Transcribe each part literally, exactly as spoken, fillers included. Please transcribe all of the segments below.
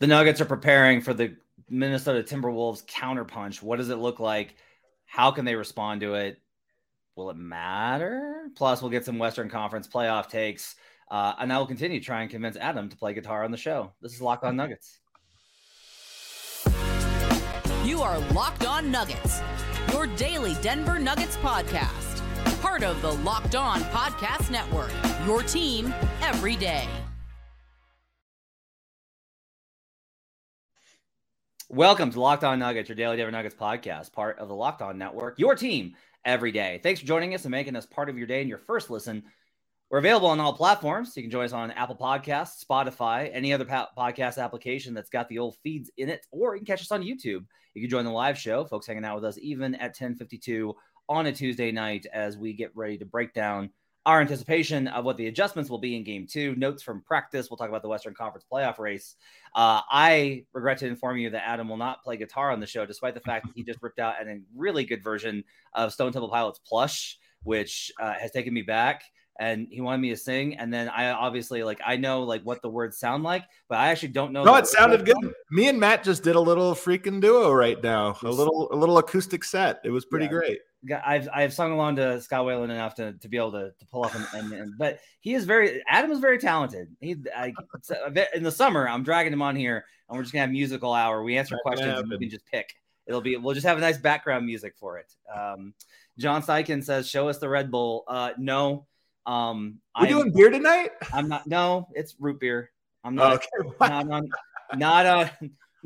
the Nuggets are preparing for the Minnesota Timberwolves counterpunch. What does it look like? How can they respond to it? Will it matter? Plus, we'll get some Western Conference playoff takes. Uh, and I will continue to try and convince Adam to play guitar on the show. This is Locked on Nuggets. You are Locked on Nuggets, your daily Denver Nuggets podcast. Part of the Locked on Podcast Network, your team every day. Welcome to Locked on Nuggets, your daily Denver Nuggets podcast, part of the Locked on Network, your team every day. Thanks for joining us and making us part of your day and your first listen. We're available on all platforms. You can join us on Apple Podcasts, Spotify, any other po- podcast application that's got the old feeds in it, or you can catch us on YouTube. You can join the live show, folks hanging out with us even at ten fifty-two on a Tuesday night as we get ready to break down our anticipation of what the adjustments will be in game two, notes from practice. We'll talk about the Western Conference playoff race. Uh, I regret to inform you that Adam will not play guitar on the show, despite the fact that he just ripped out a really good version of Stone Temple Pilots Plush, which uh, has taken me back. And he wanted me to sing. And then I obviously, like, I know, like, what the words sound like, but I actually don't know. No, it sounded good. Me and Matt just did a little freaking duo right now, a little a little acoustic set. It was pretty yeah. great. I've I've sung along to Scott Whalen enough to, to be able to, to pull up and, and, and but he is very Adam is very talented. He I, in the summer I'm dragging him on here and we're just gonna have musical hour. We answer that questions and you can just pick. It'll be we'll just have a nice background music for it. Um, John Sykin says, "Show us the Red Bull." Uh, no, um, we're doing beer tonight. I'm not. No, it's root beer. I'm not. Okay. Not on. Not on.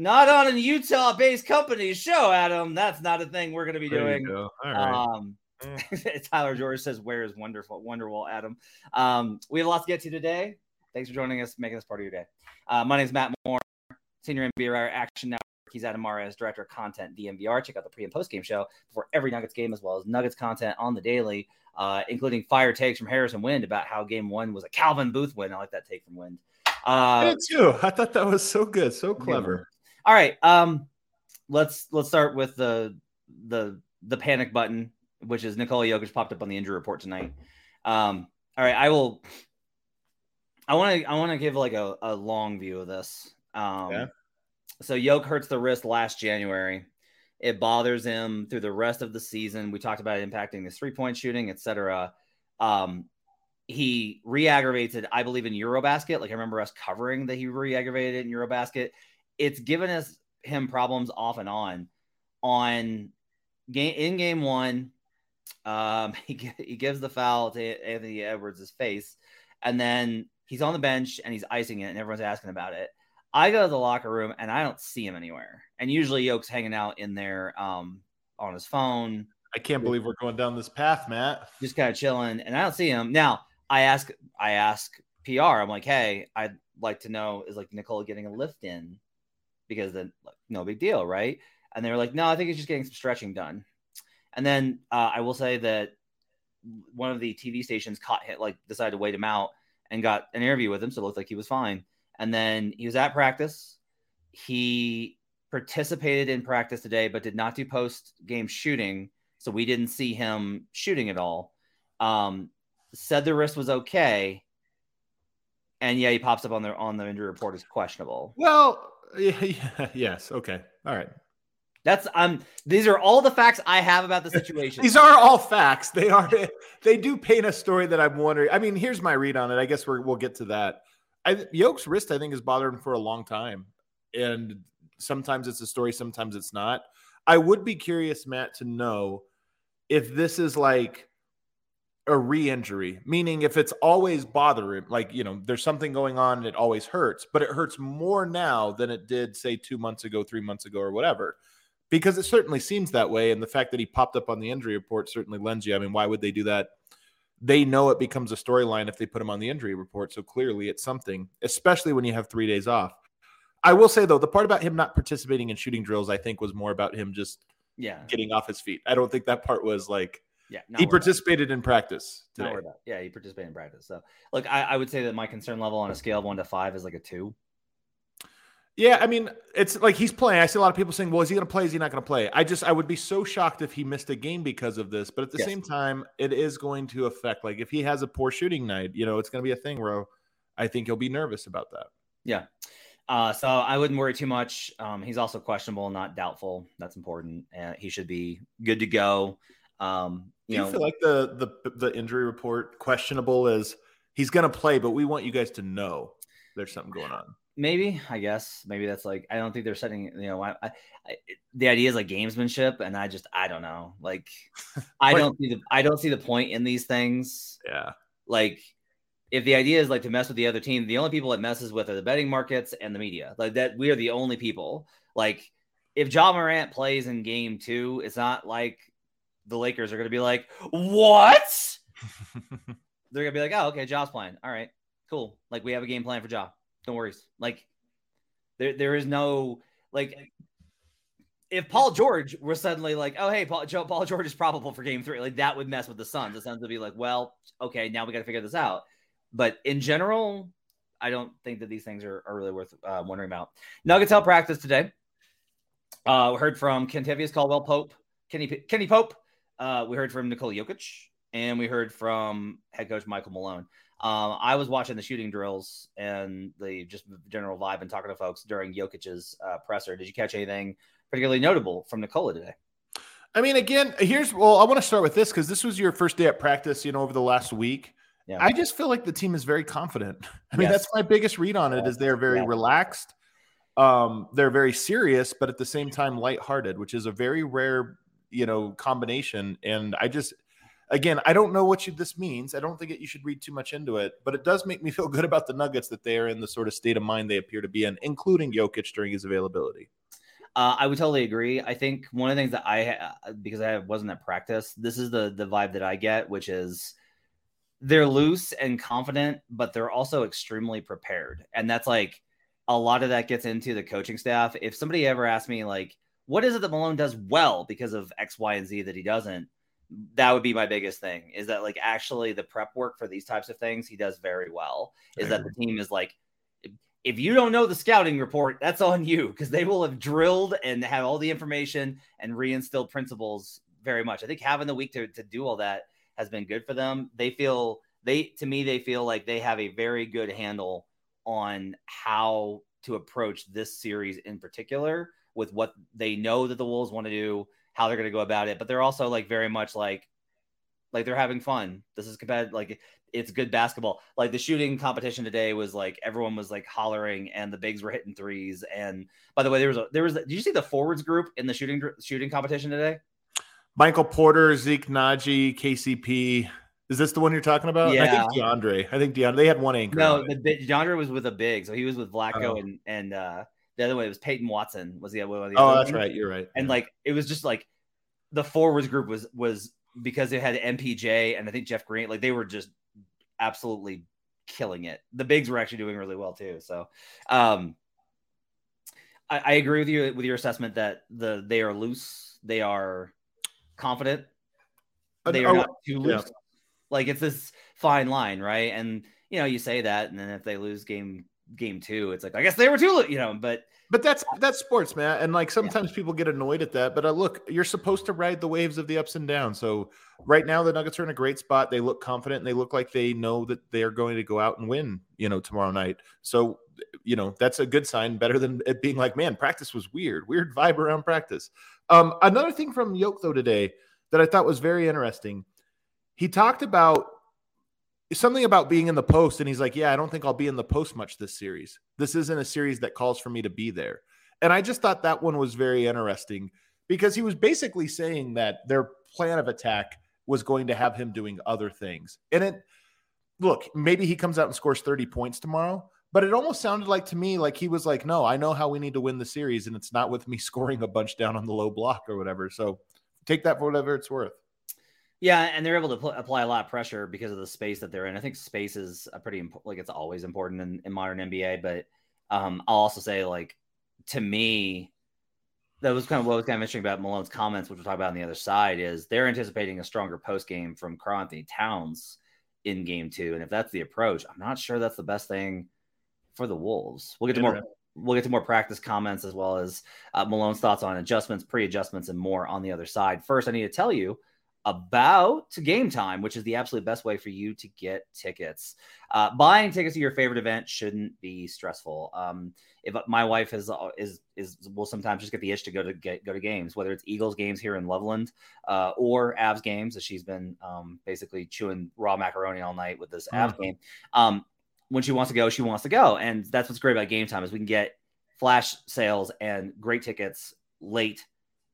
Not on a Utah-based company show, Adam. That's not a thing we're going to be there doing. All right. um, mm. Tyler George says, "Where is wonderful, wonderful Adam?" Um, we have a lot to get to today. Thanks for joining us, making this part of your day. Uh, my name is Matt Moore, senior N B A writer, Action Network. He's Adam Mares, director of content, D N V R. Check out the pre and post game show before every Nuggets game, as well as Nuggets content on the daily, uh, including fire takes from Harrison Wind about how game one was a Calvin Booth win. I like that take from Wind. Uh, Me too. I thought that was so good, so clever. Yeah. All right, um, let's let's start with the the the panic button, which is Nikola Jokic popped up on the injury report tonight. Um, all right, I will. I want to I want to give like a, a long view of this. Um, yeah. So Jokic hurts the wrist last January. It bothers him through the rest of the season. We talked about it impacting his three point shooting, et cetera. Um, he re-aggravates it, I believe, in Eurobasket. Like I remember us covering that he re-aggravated it in Eurobasket. It's given us him problems off and on. On game in game one, um, he he gives the foul to Anthony Edwards' face, and then he's on the bench and he's icing it, and everyone's asking about it. I go to the locker room and I don't see him anywhere. And usually, Yoke's hanging out in there um, on his phone. I can't believe we're going down this path, Matt. Just kind of chilling, and I don't see him. Now I ask, I ask P R. I'm like, hey, I'd like to know is like Nikola getting a lift in? Because then like, no big deal, right? And they were like, no, I think he's just getting some stretching done. And then uh, I will say that one of the T V stations caught him, like decided to wait him out and got an interview with him. So it looked like he was fine. And then he was at practice. He participated in practice today, but did not do post-game shooting. So we didn't see him shooting at all. Um, said the wrist was okay. And yeah, he pops up on the, on the injury report as questionable. Well, Yeah, yeah, yes. Okay. All right. That's um. These are all the facts I have about the situation. These are all facts. They are. They do paint a story that I'm wondering. I mean, here's my read on it. I guess we're, we'll get to that. I, Yoke's wrist, I think, is bothering him for a long time, and sometimes it's a story, sometimes it's not. I would be curious, Matt, to know if this is like a re-injury, meaning if it's always bothering, like, you know, there's something going on and it always hurts, but it hurts more now than it did, say, two months ago, three months ago, or whatever, because it certainly seems that way. And the fact that he popped up on the injury report certainly lends you. I mean, why would they do that? They know it becomes a storyline if they put him on the injury report. So clearly it's something, especially when you have three days off. I will say, though, the part about him not participating in shooting drills, I think, was more about him just yeah. getting off his feet. I don't think that part was like, Yeah, he participated in practice today. Yeah, he participated in practice. So, look, I, I would say that my concern level on a scale of one to five is like a two. Yeah, I mean, it's like he's playing. I see a lot of people saying, well, is he going to play? Is he not going to play? I just, I would be so shocked if he missed a game because of this. But at the yes. same time, it is going to affect, like, if he has a poor shooting night, you know, it's going to be a thing where I think he'll be nervous about that. Yeah. Uh, so I wouldn't worry too much. Um, he's also questionable, not doubtful. That's important. And he should be good to go. Um, you Do you know, feel like the, the, the injury report questionable is he's going to play, but we want you guys to know there's something going on. Maybe, I guess, maybe that's like, I don't think they're setting, you know, I, I, I, the idea is like gamesmanship. And I just, I don't know. Like, I don't see the, I don't see the point in these things. Yeah. Like, if the idea is like to mess with the other team, the only people it messes with are the betting markets and the media. Like that, we are the only people. Like, if Ja Morant plays in game two, it's not like the Lakers are going to be like, what? They're going to be like, oh, okay, Ja's playing. All right, cool. Like, we have a game plan for Ja. No worries. Like, there, there is no, like, if Paul George were suddenly like, oh, hey, Paul, Joe, Paul George is probable for game three. Like, that would mess with the Suns. The Suns would be like, well, okay, now we got to figure this out. But in general, I don't think that these things are, are really worth uh, wondering about. Nuggets held practice today. Uh, we heard from Kentavious Caldwell Pope, Kenny, Kenny Pope. Uh, we heard from Nikola Jokic, and we heard from head coach Michael Malone. Um, I was watching the shooting drills and the just general vibe and talking to folks during Jokic's uh, presser. Did you catch anything particularly notable from Nikola today? I mean, again, here's, well, I want to start with this because this was your first day at practice, you know, over the last week. Yeah. I just feel like the team is very confident. I mean, yes. That's my biggest read on it is they're very yeah. relaxed. Um, they're very serious, but at the same time, lighthearted, which is a very rare, you know, combination. And I just, Again, I don't know what you, this means. I don't think it, you should read too much into it, but it does make me feel good about the Nuggets that they are in the sort of state of mind they appear to be in, including Jokic during his availability. Uh, I would totally agree. I think one of the things that I, because I wasn't at practice, this is the the vibe that I get, which is they're loose and confident, but they're also extremely prepared. And that's like a lot of that gets into the coaching staff. If somebody ever asked me, like, what is it that Malone does well because of X, Y, and Z that he doesn't? That would be my biggest thing is that like actually the prep work for these types of things he does very well is that the team is like, if you don't know the scouting report, that's on you because they will have drilled and have all the information and reinstilled principles very much. I think having the week to, to do all that has been good for them. They feel they, to me, they feel like they have a very good handle on how to approach this series in particular with what they know that the Wolves want to do, how they're going to go about it, but they're also like very much like, like they're having fun. This is competitive. Like it's good basketball. Like the shooting competition today was like, everyone was like hollering and the bigs were hitting threes. And by the way, there was a, there was, did you see the forwards group in the shooting, shooting competition today? Michael Porter, Zeke Nnaji, K C P. Is this the one you're talking about? Yeah. I think DeAndre, I think DeAndre, they had one anchor. No, on the, DeAndre was with a big. So he was with Blacko oh. and, and, uh, the other way it was Peyton Watson was the other one. Oh, that's right. You're right. And yeah. like, it was just like the forwards group was, was because they had M P J and I think Jeff Green, like they were just absolutely killing it. The bigs were actually doing really well too. So um, I, I agree with you with your assessment that the, they are loose. They are confident. They are not too loose. Yeah. Like it's this fine line. Right. And you know, you say that, and then if they lose game, game two, it's like, I guess they were too, you know, but, but that's, that's sports, man. And like, sometimes yeah. people get annoyed at that, but uh, look, you're supposed to ride the waves of the ups and downs. So right now the Nuggets are in a great spot. They look confident and they look like they know that they're going to go out and win, you know, tomorrow night. So, you know, that's a good sign, better than it being like, man, practice was weird, weird vibe around practice. Um, another thing from Yoke though today that I thought was very interesting. He talked about something about being in the post, and he's like, yeah, I don't think I'll be in the post much this series. This isn't a series that calls for me to be there. And I just thought that one was very interesting because he was basically saying that their plan of attack was going to have him doing other things. And it, look, maybe he comes out and scores thirty points tomorrow, but it almost sounded like to me like he was like, no, I know how we need to win the series, and it's not with me scoring a bunch down on the low block or whatever. So take that for whatever it's worth. Yeah, and they're able to pl- apply a lot of pressure because of the space that they're in. I think space is a pretty important, like it's always important in, in modern N B A. But um, I'll also say, like, to me, that was kind of what was kind of interesting about Malone's comments, which we'll talk about on the other side, is they're anticipating a stronger post game from Karl-Anthony Towns in game two. And if that's the approach, I'm not sure that's the best thing for the Wolves. We'll get to more. We'll get to more practice comments as well as uh, Malone's thoughts on adjustments, pre-adjustments, and more on the other side. First, I need to tell you about Game Time, which is the absolute best way for you to get tickets. Uh, buying tickets to your favorite event shouldn't be stressful. Um, if my wife is is is will sometimes just get the itch to go to get, go to games, whether it's Eagles games here in Loveland uh, or Avs games, as she's been um, basically chewing raw macaroni all night with this Avs mm-hmm. game. Um, when she wants to go, she wants to go, and that's what's great about Game Time is we can get flash sales and great tickets late.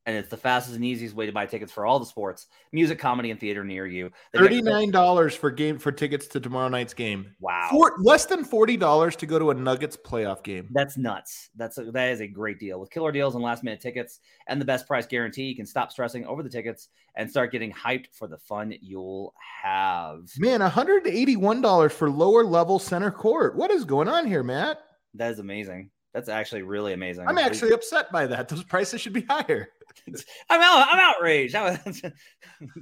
And it's the fastest and easiest way to buy tickets for all the sports, music, comedy, and theater near you. The thirty-nine dollars next- for game for tickets to tomorrow night's game. Wow. For, less than forty dollars to go to a Nuggets playoff game. That's nuts. That's a, that is a great deal. With killer deals and last-minute tickets and the best price guarantee, you can stop stressing over the tickets and start getting hyped for the fun you'll have. Man, one hundred eighty-one dollars for lower-level center court. What is going on here, Matt? That is amazing. That's actually really amazing. I'm actually we, upset by that. Those prices should be higher. I'm out, I'm outraged.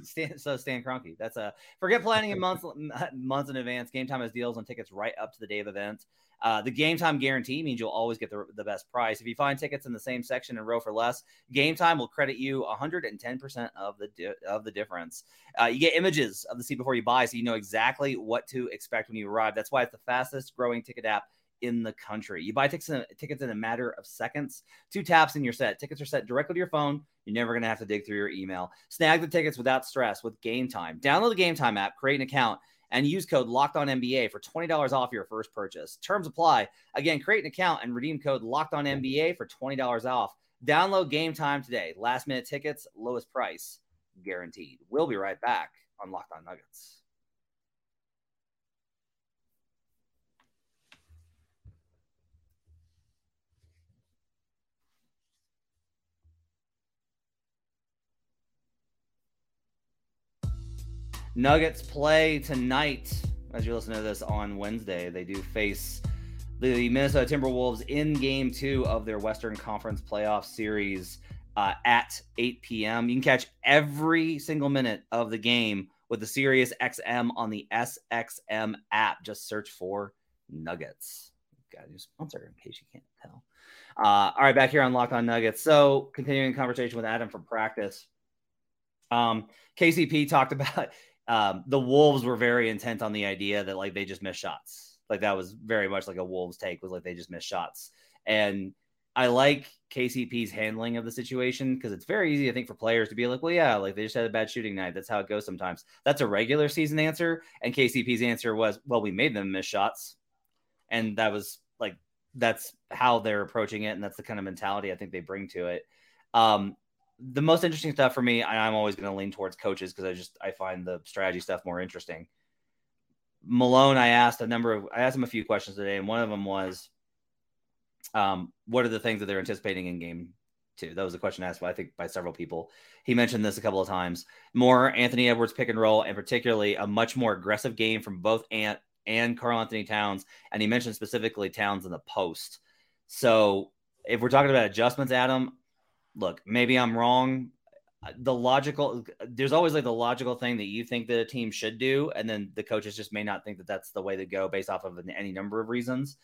Stan, so Stan Kroenke. That's a forget planning in months months in advance. Game Time has deals on tickets right up to the day of event. Uh, the Game Time guarantee means you'll always get the, the best price. If you find tickets in the same section and row for less, Game Time will credit you one hundred ten percent of the di- of the difference. Uh, you get images of the seat before you buy, so you know exactly what to expect when you arrive. That's why it's the fastest growing ticket app in the country. You buy tickets in, tickets in a matter of seconds. Two taps and you're set. Tickets are sent directly to your phone. You're never going to have to dig through your email. Snag the tickets without stress with Game Time. Download the Game Time app, create an account, and use code LOCKEDONNBA for twenty dollars off your first purchase. Terms apply. Again, create an account and redeem code LOCKEDONNBA for twenty dollars off. Download Game Time today. Last minute tickets, lowest price, guaranteed. We'll be right back on Locked on Nuggets. Nuggets play tonight. As you're listening to this on Wednesday, they do face the Minnesota Timberwolves in Game Two of their Western Conference playoff series uh, at eight p.m. You can catch every single minute of the game with the SiriusXM on the S X M app. Just search for Nuggets. Got a new sponsor in case you can't tell. Uh, all right, back here on Locked on Nuggets. So continuing the conversation with Adam from practice, um, K C P talked about. Um, the Wolves were very intent on the idea that like they just missed shots. Like that was very much like a Wolves take was like they just missed shots. And I like K C P's handling of the situation because it's very easy, I think, for players to be like, well, yeah, like they just had a bad shooting night. That's how it goes sometimes. That's a regular season answer. And K C P's answer was, well, we made them miss shots. And that was like, that's how they're approaching it. And that's the kind of mentality I think they bring to it. Um, The most interesting stuff for me, and I'm always going to lean towards coaches because I just I find the strategy stuff more interesting. Malone, I asked a number of I asked him a few questions today, and one of them was, um, what are the things that they're anticipating in game two? That was a question asked, by, I think, by several people. He mentioned this a couple of times. More Anthony Edwards pick and roll, and particularly a much more aggressive game from both Ant and Karl-Anthony Towns, and he mentioned specifically Towns in the post. So if we're talking about adjustments, Adam. Look, maybe I'm wrong. The logical, there's always like the logical thing that you think that a team should do. And then the coaches just may not think that that's the way to go based off of any number of reasons.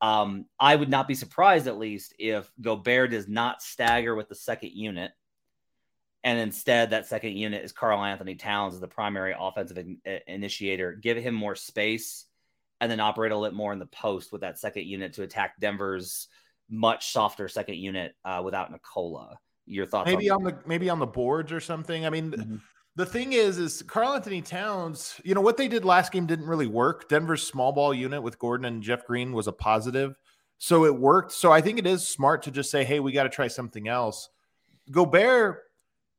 Um, I would not be surprised, at least, if Gobert does not stagger with the second unit. And instead, that second unit is Karl-Anthony Towns as the primary offensive in- initiator. Give him more space and then operate a little more in the post with that second unit to attack Denver's much softer second unit uh, without Nikola. Your thoughts? Maybe on, on the maybe on the boards or something. I mean, mm-hmm. the thing is, is Karl-Anthony Towns. You know what they did last game didn't really work. Denver's small ball unit with Gordon and Jeff Green was a positive, so it worked. So I think it is smart to just say, hey, we got to try something else. Gobert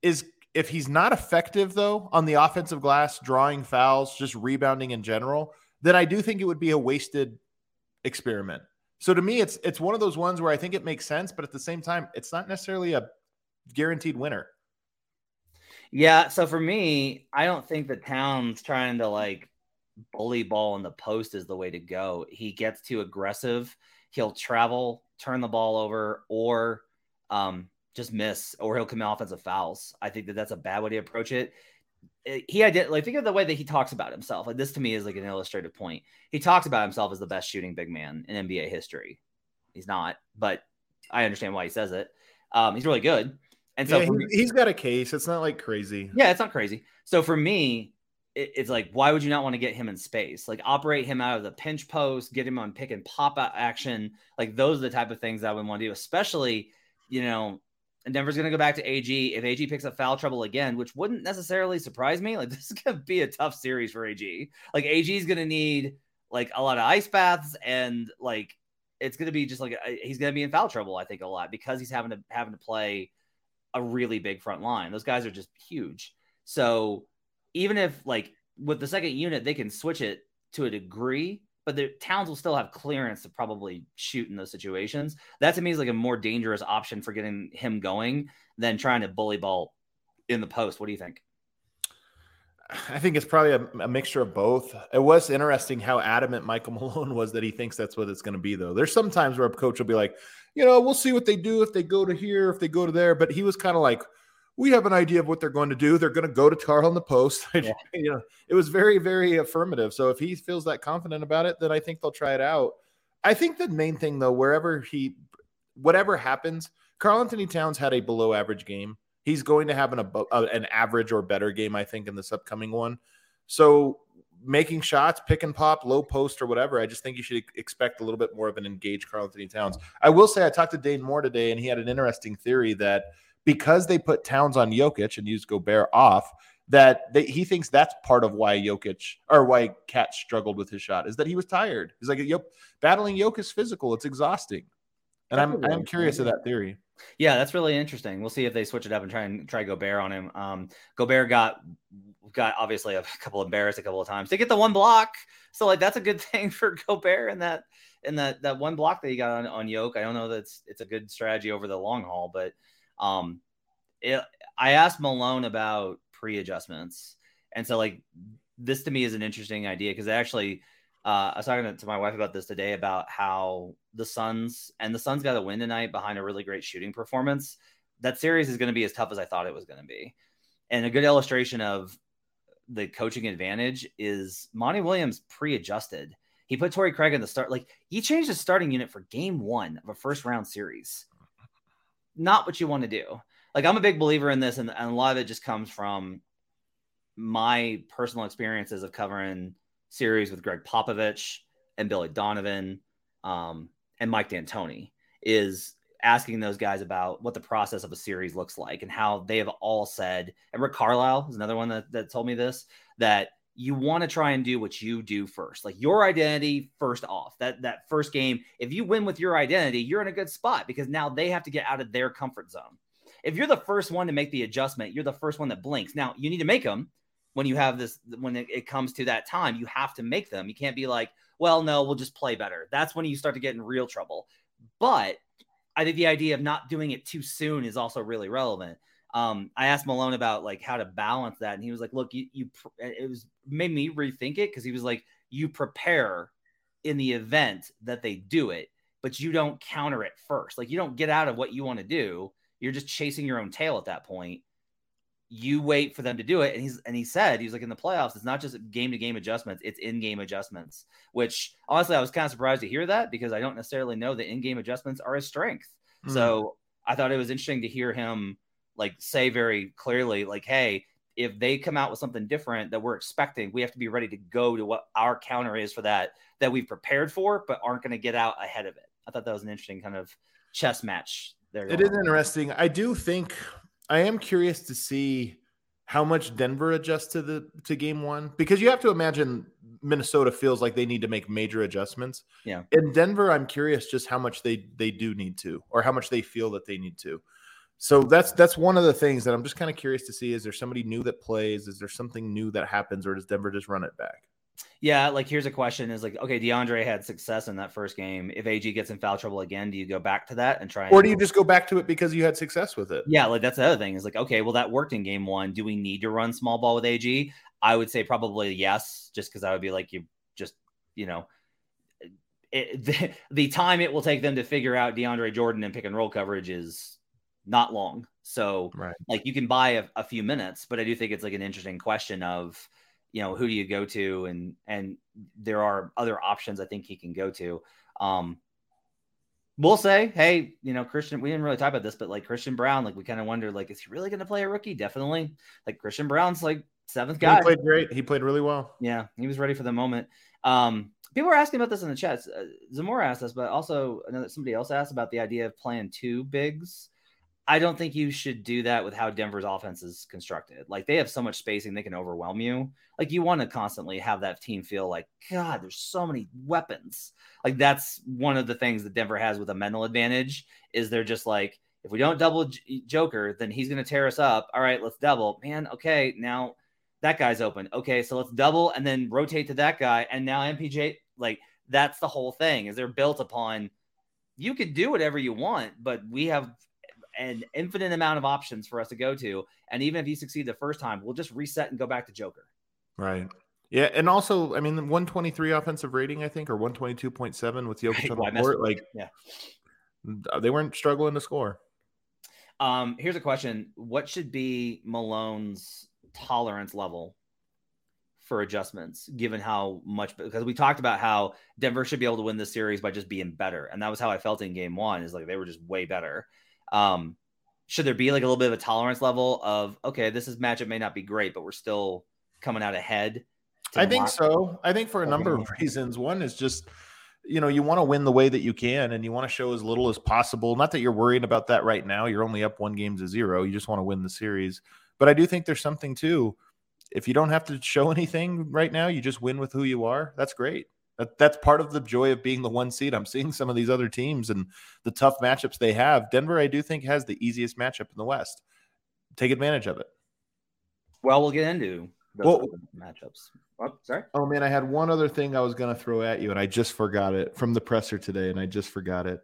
is if he's not effective though on the offensive glass, drawing fouls, just rebounding in general, then I do think it would be a wasted experiment. So to me, it's it's one of those ones where I think it makes sense, but at the same time, it's not necessarily a guaranteed winner. Yeah, so for me, I don't think that Towns trying to like bully ball in the post is the way to go. He gets too aggressive. He'll travel, turn the ball over, or um, just miss, or he'll commit offensive fouls. I think that that's a bad way to approach it. He ident- like think of the way that he talks about himself. Like this to me is like an illustrative point. He talks about himself as the best shooting big man in N B A history. He's not, but I understand why he says it. Um, he's really good, and so yeah, for- he's got a case. It's not like crazy. Yeah, it's not crazy. So for me, it's like, why would you not want to get him in space? Like, operate him out of the pinch post, get him on pick and pop action. Like, those are the type of things that I would want to do, especially, you know, and Denver's going to go back to A G. If A G picks up foul trouble again, which wouldn't necessarily surprise me, like, this is going to be a tough series for A G. Like, A G is going to need, like, a lot of ice baths, and, like, it's going to be just like, he's going to be in foul trouble, I think, a lot, because he's having to having to play a really big front line. Those guys are just huge. So even if, like, with the second unit, they can switch it to a degree, but the Towns will still have clearance to probably shoot in those situations. That to me is like a more dangerous option for getting him going than trying to bully ball in the post. What do you think? I think it's probably a, a mixture of both. It was interesting how adamant Michael Malone was that he thinks that's what it's going to be, though. There's some times where a coach will be like, you know, we'll see what they do, if they go to here, if they go to there. But he was kind of like, we have an idea of what they're going to do. They're going to go to Karl in the post. Yeah. You know, it was very, very affirmative. So if he feels that confident about it, then I think they'll try it out. I think the main thing, though, wherever he, whatever happens, Karl-Anthony Towns had a below average game. He's going to have an above, uh, an average or better game, I think, in this upcoming one. So making shots, pick and pop, low post or whatever, I just think you should expect a little bit more of an engaged Karl-Anthony Towns. I will say I talked to Dane Moore today, and he had an interesting theory that because they put Towns on Jokic and used Gobert off, that they, he thinks that's part of why Jokic or why Cat struggled with his shot, is that he was tired. He's like, yep, battling Jokic's physical. It's exhausting. And I'm I'm curious of that theory. Yeah, that's really interesting. We'll see if they switch it up and try and try Gobert on him. Um, Gobert got got obviously a couple embarrassed a couple of times. They get the one block, so like that's a good thing for Gobert in that in that that one block that he got on on Jokic. I don't know that's it's a good strategy over the long haul, but um, it, I asked Malone about pre-adjustments, and so like this to me is an interesting idea because actually. Uh, I was talking to, to my wife about this today about how the Suns and the Suns got a win tonight behind a really great shooting performance. That series is going to be as tough as I thought it was going to be. And a good illustration of the coaching advantage is Monty Williams pre-adjusted. He put Torrey Craig in the start. Like he changed his starting unit for game one of a first round series. Not what you want to do. Like I'm a big believer in this. And, and a lot of it just comes from my personal experiences of covering series with Greg Popovich and Billy Donovan um, and Mike D'Antoni is asking those guys about what the process of a series looks like and how they have all said, and Rick Carlisle is another one that, that told me this, that you want to try and do what you do first, like your identity first off that, that first game. If you win with your identity, you're in a good spot because now they have to get out of their comfort zone. If you're the first one to make the adjustment, you're the first one that blinks. Now you need to make them. When you have this, when it comes to that time, you have to make them. You can't be like, well, no, we'll just play better. That's when you start to get in real trouble. But I think the idea of not doing it too soon is also really relevant. Um, I asked Malone about like how to balance that. And he was like, look, you, you, it was made me rethink it. Cause he was like, you prepare in the event that they do it, but you don't counter it first. Like you don't get out of what you want to do. You're just chasing your own tail at that point. You wait for them to do it. And he's, and he said, he was like in the playoffs, it's not just game to game adjustments. It's in-game adjustments, which honestly, I was kind of surprised to hear that because I don't necessarily know that in-game adjustments are his strength. Mm. So I thought it was interesting to hear him like say very clearly, like, hey, if they come out with something different that we're expecting, we have to be ready to go to what our counter is for that, that we've prepared for, but aren't going to get out ahead of it. I thought that was an interesting kind of chess match there. It is on. Interesting. I do think, I am curious to see how much Denver adjusts to the to game one, because you have to imagine Minnesota feels like they need to make major adjustments. Yeah. In Denver, I'm curious just how much they they do need to, or how much they feel that they need to. So that's that's one of the things that I'm just kind of curious to see. Is there somebody new that plays? Is there something new that happens, or does Denver just run it back? Yeah, like here's a question is like, okay, DeAndre had success in that first game. If A G gets in foul trouble again, do you go back to that and try? Or do you just go back to it because you had success with it? Yeah, like that's the other thing is like, okay, well, that worked in game one. Do we need to run small ball with A G? I would say probably yes, just because I would be like, you just, you know, it, the, the time it will take them to figure out DeAndre Jordan and pick and roll coverage is not long. So right. Like you can buy a, a few minutes, but I do think it's like an interesting question of, you know, who do you go to? And, and there are other options I think he can go to. Um, we'll say, hey, you know, Christian, we didn't really talk about this, but like Christian Brown, like we kind of wondered, like, is he really going to play a rookie? Definitely. Like Christian Brown's like seventh guy. He played great. He played really well. Yeah, he was ready for the moment. Um, people were asking about this in the chat. Uh, Zamora asked us, but also another, somebody else asked about the idea of playing two bigs. I don't think you should do that with how Denver's offense is constructed. Like, they have so much spacing, they can overwhelm you. Like, you want to constantly have that team feel like, God, there's so many weapons. Like, that's one of the things that Denver has with a mental advantage, is they're just like, if we don't double J- Joker, then he's going to tear us up. All right, let's double. Man, okay, now that guy's open. Okay, so let's double and then rotate to that guy. And now M P J, like, that's the whole thing, is they're built upon, you could do whatever you want, but we have an infinite amount of options for us to go to. And even if you succeed the first time, we'll just reset and go back to Joker. Right. Yeah. And also, I mean, the one twenty-three offensive rating, I think, or one twenty-two point seven with Jokic on the court. Like, yeah, they weren't struggling to score. Um, here's a question. What should be Malone's tolerance level for adjustments, given how much, because we talked about how Denver should be able to win this series by just being better. And that was how I felt in game one, is like, they were just way better. Um, should there be like a little bit of a tolerance level of, okay, this is matchup may not be great, but we're still coming out ahead? I think so. I think for a number of reasons. One is just, you know, you want to win the way that you can, and you want to show as little as possible. Not that you're worrying about that right now. You're only up one game to zero. You just want to win the series. But I do think there's something too. If you don't have to show anything right now, you just win with who you are. That's great. That, that's part of the joy of being the one seed. I'm seeing some of these other teams and the tough matchups they have. Denver, I do think, has the easiest matchup in the West. Take advantage of it. Well, we'll get into those well, matchups. Oh, sorry. Oh, man, I had one other thing I was going to throw at you, and I just forgot it from the presser today, and I just forgot it.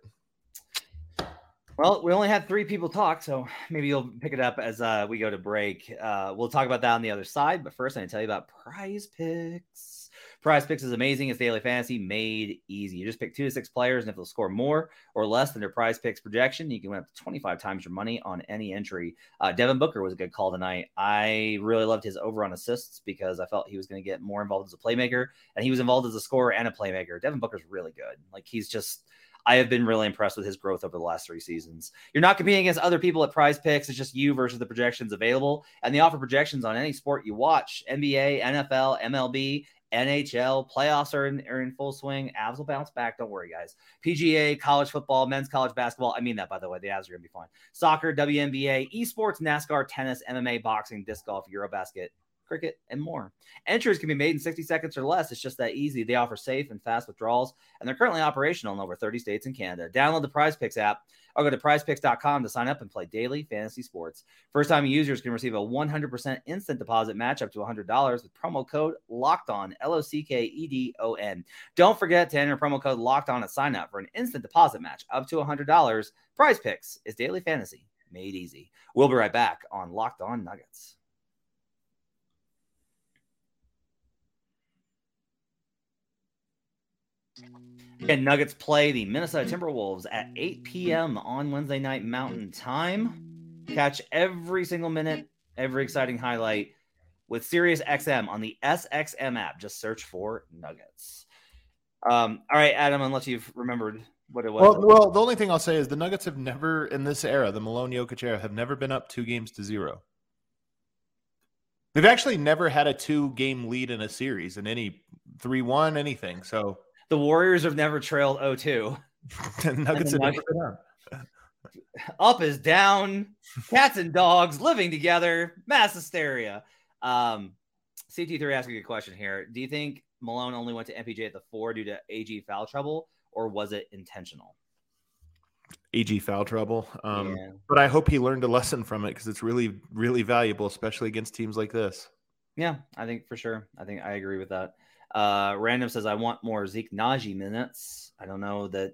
Well, we only had three people talk, so maybe you'll pick it up as uh, we go to break. Uh, we'll talk about that on the other side, but first I need to tell you about Prize Picks. Prize Picks is amazing. It's daily fantasy made easy. You just pick two to six players, and if they'll score more or less than their Prize Picks projection, you can win up to twenty-five times your money on any entry. Uh, Devin Booker was a good call tonight. I really loved his over on assists because I felt he was going to get more involved as a playmaker, and he was involved as a scorer and a playmaker. Devin Booker's really good. Like, he's just, I have been really impressed with his growth over the last three seasons. You're not competing against other people at Prize Picks. It's just you versus the projections available, and they offer projections on any sport you watch: N B A, N F L, M L B, N H L. Playoffs are in, are in full swing. Avs will bounce back. Don't worry, guys. P G A, college football, men's college basketball. I mean that, by the way. The Avs are going to be fine. Soccer, W N B A, esports, NASCAR, tennis, M M A, boxing, disc golf, Eurobasket, cricket, and more. Entries can be made in sixty seconds or less. It's just that easy. They offer safe and fast withdrawals, and they're currently operational in over thirty states and Canada. Download the Prize Picks app or go to prize picks dot com to sign up and play daily fantasy sports. First-time users can receive a one hundred percent instant deposit match up to one hundred dollars with promo code LOCKEDON, L O C K E D O N. Don't forget to enter promo code LOCKEDON at sign up for an instant deposit match up to one hundred dollars. Prize Picks is daily fantasy made easy. We'll be right back on Locked On Nuggets. And Nuggets play the Minnesota Timberwolves at eight p.m. on Wednesday night Mountain Time. Catch every single minute, every exciting highlight with SiriusXM on the S X M app. Just search for Nuggets. Um, all right, Adam, unless you've remembered what it was. Well, well, the only thing I'll say is the Nuggets have never, in this era, the Malone-Jokic era, have never been up two games to zero. They've actually never had a two-game lead in a series in any three one, anything, so... The Warriors have never trailed oh two. Nuggets have never been up. Up is down. Cats and dogs living together. Mass hysteria. Um, C T three asking a question here. Do you think Malone only went to M P J at the four due to A G foul trouble, or was it intentional? A G foul trouble. Um, yeah. But I hope he learned a lesson from it, because it's really, really valuable, especially against teams like this. Yeah, I think for sure. I think I agree with that. Uh, Random says, I want more Zeke Nnaji minutes. I don't know that.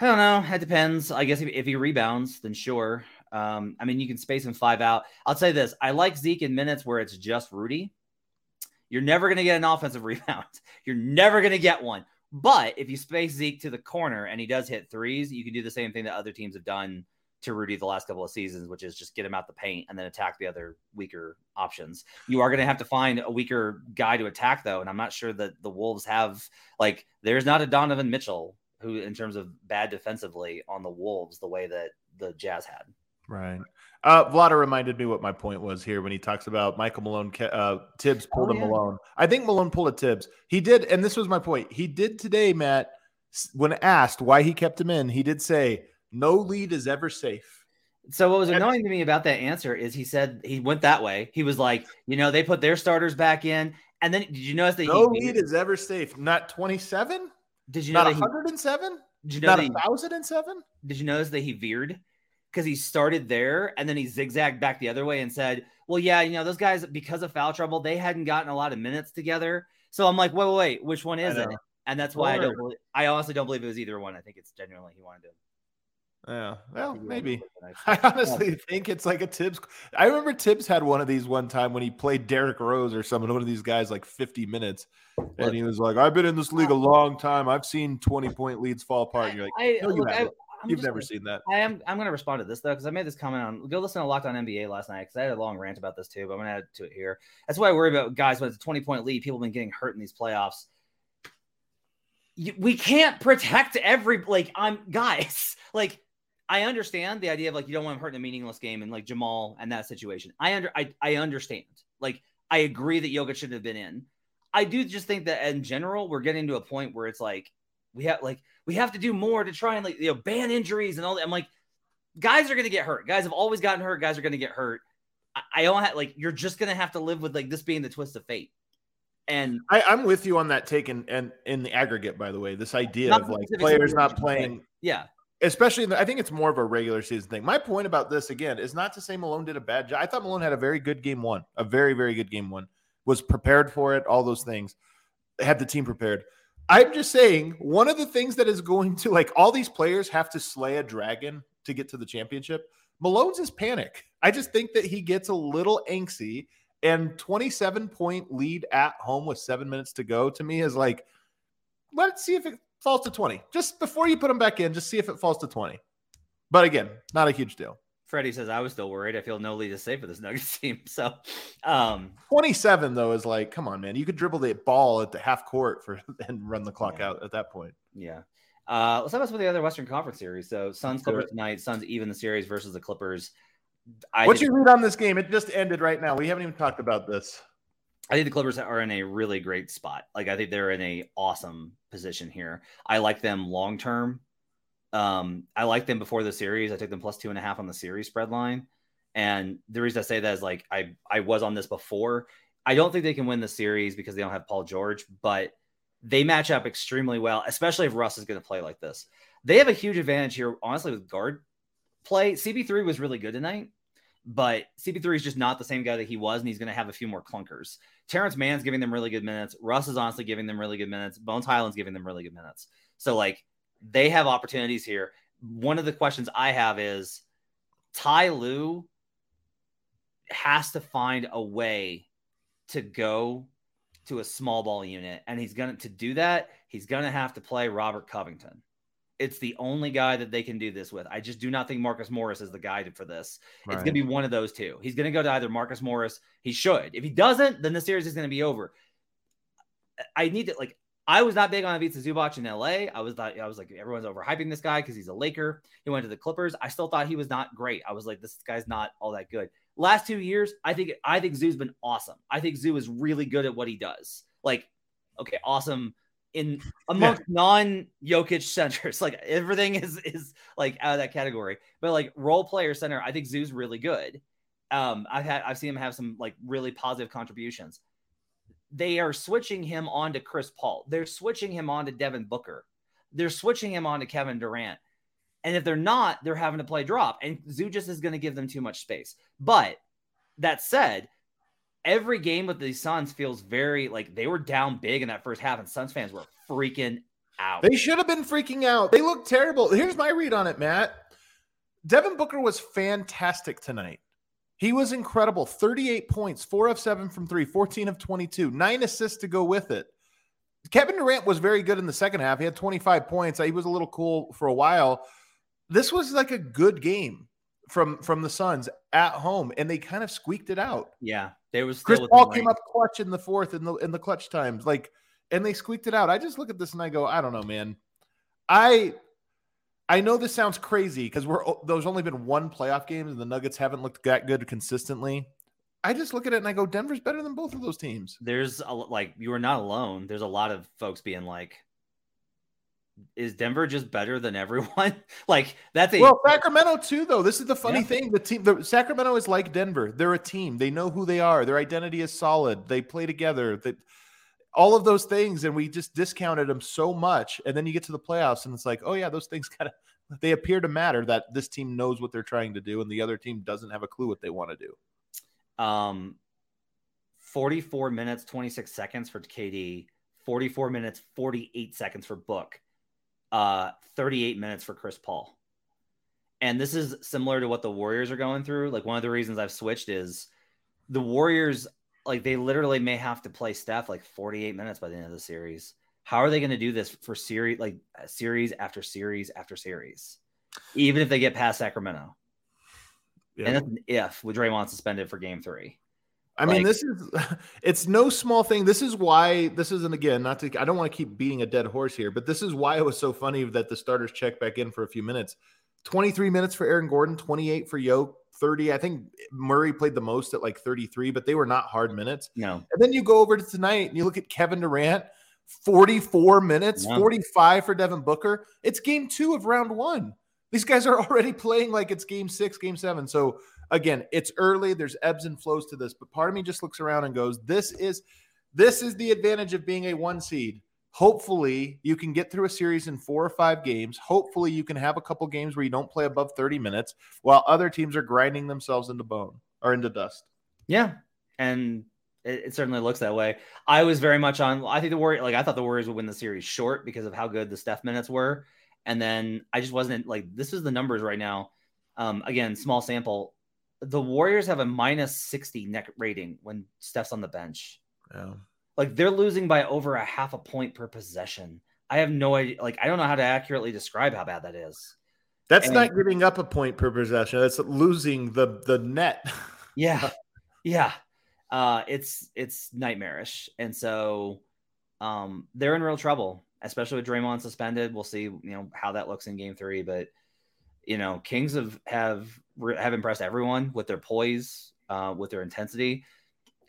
I don't know. It depends. I guess if, if he rebounds, then sure. Um, I mean, you can space him five out. I'll say this. I like Zeke in minutes where it's just Rudy. You're never going to get an offensive rebound. You're never going to get one. But if you space Zeke to the corner and he does hit threes, you can do the same thing that other teams have done to Rudy the last couple of seasons, which is just get him out the paint and then attack the other weaker options. You are going to have to find a weaker guy to attack, though, and I'm not sure that the Wolves have, like, there's not a Donovan Mitchell who, in terms of bad defensively on the Wolves, the way that the Jazz had. Right. Uh, Vlada reminded me what my point was here when he talks about Michael Malone. Uh, Tibbs pulled oh, yeah. a Malone. I think Malone pulled a Tibbs. He did, and this was my point. He did today, Matt, when asked why he kept him in, he did say, no lead is ever safe. So what was annoying to me about that answer is he said he went that way. He was like, you know, they put their starters back in. And then did you notice that no he, lead is ever safe? Not twenty-seven? Did you know not one hundred seven? Did you know not one thousand seven? Did you notice that he veered? Because he started there and then he zigzagged back the other way and said, well, yeah, you know, those guys, because of foul trouble, they hadn't gotten a lot of minutes together. So I'm like, wait, wait, wait, which one is it? And that's why I don't believe, I honestly don't believe it was either one. I think it's genuinely he wanted to. Yeah, well, maybe. I honestly think it's like a Tibbs. I remember Tibbs had one of these one time when he played Derrick Rose or someone, one of these guys, like fifty minutes. And he was like, I've been in this league a long time. I've seen twenty-point leads fall apart. And you're like, no, you haven't. I'm You've never gonna, seen that. I am. I'm going to respond to this, though, because I made this comment on – go listen to Locked on N B A last night because I had a long rant about this, too, but I'm going to add to it here. That's why I worry about, guys, when it's a twenty-point lead, people have been getting hurt in these playoffs. You, we can't protect every – like, I'm – guys, like, I understand the idea of, like, you don't want them hurt in a meaningless game and, like, Jamal and that situation. I under I, I understand. Like, I agree that Jokic shouldn't have been in. I do just think that, in general, we're getting to a point where it's, like, we have, like – we have to do more to try and, like, you know, ban injuries and all that. I'm like, guys are going to get hurt. Guys have always gotten hurt. Guys are going to get hurt. I, I don't have, like, you're just going to have to live with, like, this being the twist of fate. And I, I'm with you on that take and, and in the aggregate, by the way, this idea of, like, players not playing. Yeah. Especially, in the, I think it's more of a regular season thing. My point about this, again, is not to say Malone did a bad job. I thought Malone had a very good game one, a very, very good game one, was prepared for it, all those things, had the team prepared. I'm just saying one of the things that is going to, like, all these players have to slay a dragon to get to the championship. Malone's is panic. I just think that he gets a little angsty, and twenty-seven point lead at home with seven minutes to go to me is like, let's see if it falls to twenty. Just before you put them back in, just see if it falls to twenty. But again, not a huge deal. Freddie says, I was still worried. I feel no lead is safe for this Nuggets team. So um, twenty-seven, though, is like, come on, man. You could dribble the ball at the half court for and run the clock yeah. out at that point. Yeah. Uh, let's talk about some of the other Western Conference series. So Suns Clippers tonight. Suns even the series versus the Clippers. I What's your read on this game? It just ended right now. We haven't even talked about this. I think the Clippers are in a really great spot. Like, I think they're in a awesome position here. I like them long-term. Um, I liked them before the series. I took them plus two and a half on the series spread line. And the reason I say that is, like, I, I was on this before. I don't think they can win the series because they don't have Paul George, but they match up extremely well, especially if Russ is going to play like this. They have a huge advantage here, honestly, with guard play. C B three was really good tonight, but C B three is just not the same guy that he was, and he's going to have a few more clunkers. Terrence Mann's giving them really good minutes. Russ is honestly giving them really good minutes. Bones Highland's giving them really good minutes. So, like, they have opportunities here. One of the questions I have is Ty Lue has to find a way to go to a small ball unit. And he's going to, to do that, he's going to have to play Robert Covington. It's the only guy that they can do this with. I just do not think Marcus Morris is the guy for this. Right. It's going to be one of those two. He's going to go to either Marcus Morris. He should. If he doesn't, then the series is going to be over. I need to, like, I was not big on Ivica Zubac in L A. I was not, I was like, everyone's overhyping this guy because he's a Laker. He went to the Clippers. I still thought he was not great. I was like, this guy's not all that good. Last two years, I think I think Zu's been awesome. I think Zu is really good at what he does. Like, okay, awesome in amongst non-Jokic centers. Like, everything is is like out of that category. But, like, role player center, I think Zu's really good. Um, I've had I've seen him have some, like, really positive contributions. They are switching him on to Chris Paul. They're switching him on to Devin Booker. They're switching him on to Kevin Durant. And if they're not, they're having to play drop. And Zu just is going to give them too much space. But that said, every game with the Suns feels very like they were down big in that first half, and Suns fans were freaking out. They should have been freaking out. They look terrible. Here's my read on it, Matt. Devin Booker was fantastic tonight. He was incredible. thirty-eight points, four of seven from three, fourteen of twenty-two, nine assists to go with it. Kevin Durant was very good in the second half. He had twenty-five points. He was a little cool for a while. This was like a good game from, from the Suns at home, and they kind of squeaked it out. Yeah. They was Chris Paul came up clutch in the fourth in the in the clutch times. Like, and they squeaked it out. I just look at this and I go, I don't know, man. I I know this sounds crazy because we're there's only been one playoff game and the Nuggets haven't looked that good consistently. I just look at it and I go, Denver's better than both of those teams. There's a, like, you are not alone. There's a lot of folks being like, is Denver just better than everyone? Like, that's a well, Sacramento too, though. This is the funny yeah. thing. The team, the Sacramento is like Denver. They're a team. They know who they are. Their identity is solid. They play together. They, all of those things. And we just discounted them so much. And then you get to the playoffs and it's like, oh yeah, those things kind of, they appear to matter, that this team knows what they're trying to do and the other team doesn't have a clue what they want to do. Um, forty-four minutes, twenty-six seconds for K D, forty-four minutes, forty-eight seconds for Book, uh, thirty-eight minutes for Chris Paul. And this is similar to what the Warriors are going through. Like, one of the reasons I've switched is the Warriors, like, they literally may have to play Steph like forty-eight minutes by the end of the series. How are they going to do this for series, like series after series after series, even if they get past Sacramento? Yeah. And that's an if with Draymond suspended for game three. I like, mean, this is, it's no small thing. This is why this isn't, again, not to, I don't want to keep beating a dead horse here, but this is why it was so funny that the starters checked back in for a few minutes. twenty-three minutes for Aaron Gordon, twenty-eight for Jokic, thirty. I think Murray played the most at like thirty-three, but they were not hard minutes. No. And then you go over to tonight and you look at Kevin Durant, forty-four minutes, yeah. forty-five for Devin Booker. It's game two of round one. These guys are already playing like it's game six, game seven. So, again, it's early. There's ebbs and flows to this. But part of me just looks around and goes, this is this is the advantage of being a one seed. Hopefully, you can get through a series in four or five games. Hopefully, you can have a couple games where you don't play above thirty minutes while other teams are grinding themselves into bone or into dust. Yeah, and it, it certainly looks that way. I was very much on – I think the Warriors – like, I thought the Warriors would win the series short because of how good the Steph minutes were. And then I just wasn't like, this is the numbers right now. Um, again, small sample. The Warriors have a minus sixty net rating when Steph's on the bench. Yeah. Like, they're losing by over a half a point per possession. I have no idea. Like, I don't know how to accurately describe how bad that is. That's and, not giving up a point per possession. That's losing the, the net. yeah. Yeah. Uh, it's, it's nightmarish. And so um, they're in real trouble. Especially with Draymond suspended. We'll see, you know, how that looks in game three. But, you know, Kings have have, have impressed everyone with their poise, uh, with their intensity.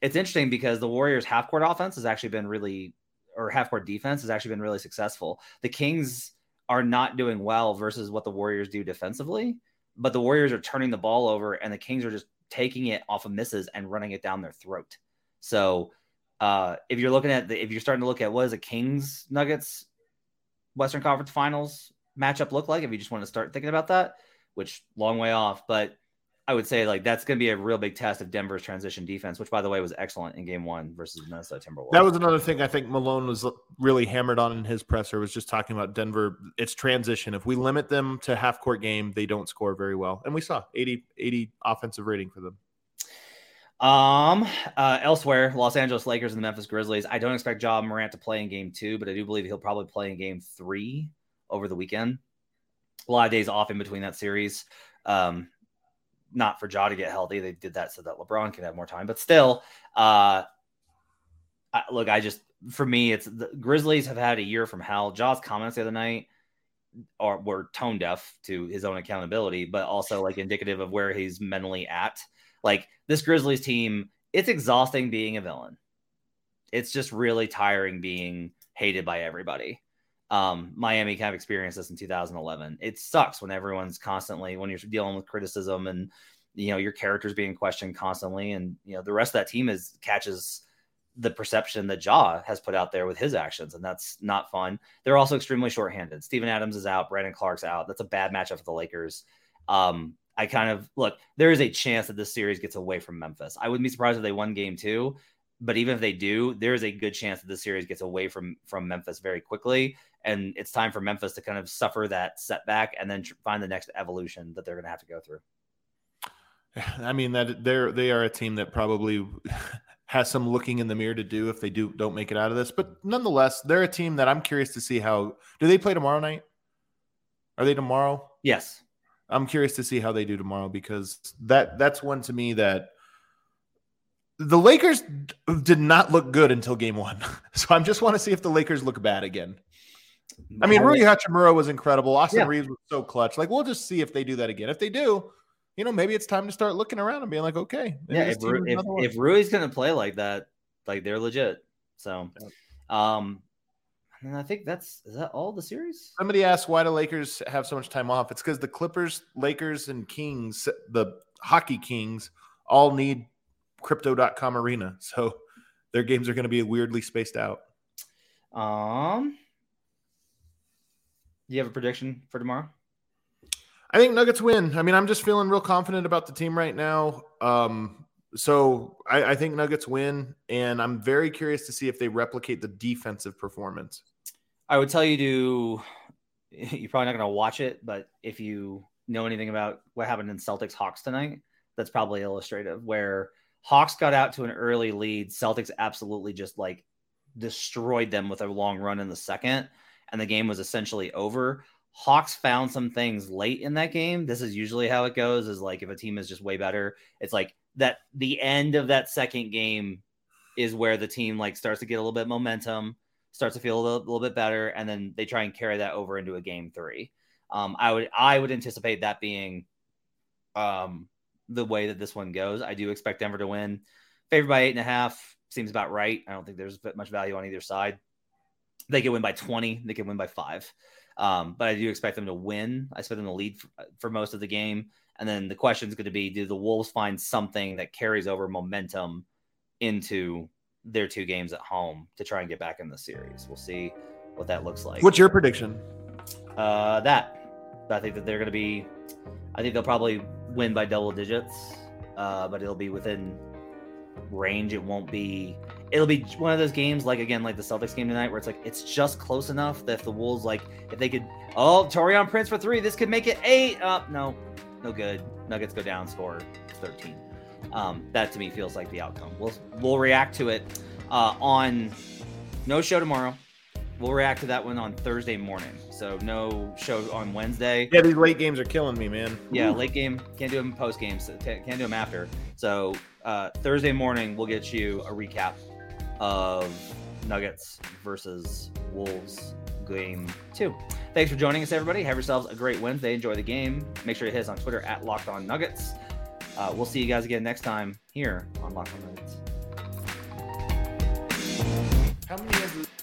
It's interesting because the Warriors' half-court offense has actually been really – or half-court defense has actually been really successful. The Kings are not doing well versus what the Warriors do defensively, but the Warriors are turning the ball over, and the Kings are just taking it off of misses and running it down their throat. So – Uh, if you're looking at the, if you're starting to look at what is a Kings Nuggets Western Conference Finals matchup look like, if you just want to start thinking about that, which long way off, but I would say like that's going to be a real big test of Denver's transition defense, which by the way was excellent in game one versus Minnesota Timberwolves. That was another thing I think Malone was really hammered on in his presser, was just talking about Denver. It's transition. If we limit them to half court game, they don't score very well. And we saw eighty, eighty offensive rating for them. Um, uh, elsewhere, Los Angeles Lakers and the Memphis Grizzlies. I don't expect Ja Morant to play in game two, but I do believe he'll probably play in game three over the weekend. A lot of days off in between that series. Um, not for Ja to get healthy. They did that so that LeBron could have more time, but still, uh, I, look, I just, for me, it's the Grizzlies have had a year from hell. Ja's comments the other night are, were tone deaf to his own accountability, but also like indicative of where he's mentally at. Like, this Grizzlies team, it's exhausting being a villain. It's just really tiring being hated by everybody. Um, Miami kind of experienced this in two thousand eleven. It sucks when everyone's constantly, when you're dealing with criticism and, you know, your character's being questioned constantly. And, you know, the rest of that team is catches the perception that Ja has put out there with his actions. And that's not fun. They're also extremely shorthanded. Steven Adams is out. Brandon Clark's out. That's a bad matchup for the Lakers. Um, I kind of look, there is a chance that this series gets away from Memphis. I wouldn't be surprised if they won game two, but even if they do, there is a good chance that this series gets away from, from Memphis very quickly. And it's time for Memphis to kind of suffer that setback and then find the next evolution that they're going to have to go through. I mean, that they're, they are a team that probably has some looking in the mirror to do if they do don't make it out of this, but nonetheless, they're a team that I'm curious to see how, do they play tomorrow night? Are they tomorrow? Yes. I'm curious to see how they do tomorrow, because that that's one to me that the Lakers d- did not look good until game one. So I just want to see if the Lakers look bad again. I mean, Rui Hachimura was incredible. Austin yeah. Reeves was so clutch. Like, we'll just see if they do that again. If they do, you know, maybe it's time to start looking around and being like, okay. Yeah, if, Ru- if, if Rui's going to play like that, like, they're legit. So, um, and I think that's is that all the series? Somebody asked why the Lakers have so much time off. It's because the Clippers, Lakers, and Kings, the Hockey Kings, all need Crypto dot com Arena. So their games are going to be weirdly spaced out. Um, do you have a prediction for tomorrow? I think Nuggets win. I mean, I'm just feeling real confident about the team right now. Um, so I, I think Nuggets win, and I'm very curious to see if they replicate the defensive performance. I would tell you to – you're probably not going to watch it, but if you know anything about what happened in Celtics-Hawks tonight, that's probably illustrative, where Hawks got out to an early lead. Celtics absolutely just, like, destroyed them with a long run in the second, and the game was essentially over. Hawks found some things late in that game. This is usually how it goes, is like if a team is just way better, it's like that the end of that second game is where the team like starts to get a little bit of momentum, starts to feel a little, little bit better. And then they try and carry that over into a game three. Um, I would, I would anticipate that being um, the way that this one goes. I do expect Denver to win, favored by eight and a half. Seems about right. I don't think there's much value on either side. They could win by twenty. They could win by five. Um, but I do expect them to win. I expect them to lead for, for most of the game. And then the question is going to be, do the Wolves find something that carries over momentum into their two games at home to try and get back in the series? We'll see what that looks like. What's your prediction? Uh, that. I think that they're going to be, I think they'll probably win by double digits, uh, but it'll be within range. It won't be, it'll be one of those games, like, again, like the Celtics game tonight, where it's like, it's just close enough that if the Wolves, like, if they could, oh, Taurean Prince for three, this could make it eight. Up, uh, no, no good. Nuggets go down, score thirteen. Um, that to me feels like the outcome. We'll, we'll react to it uh, on no show tomorrow. We'll react to that one on Thursday morning. So no show on Wednesday. Yeah, these late games are killing me, man. Yeah, late game. Can't do them post games. So can't, can't do them after. So uh, Thursday morning, we'll get you a recap of Nuggets versus Wolves game two. Thanks for joining us, everybody. Have yourselves a great Wednesday. Enjoy the game. Make sure to hit us on Twitter at Locked On Nuggets. Uh, we'll see you guys again next time here on Locked On Nuggets. How many is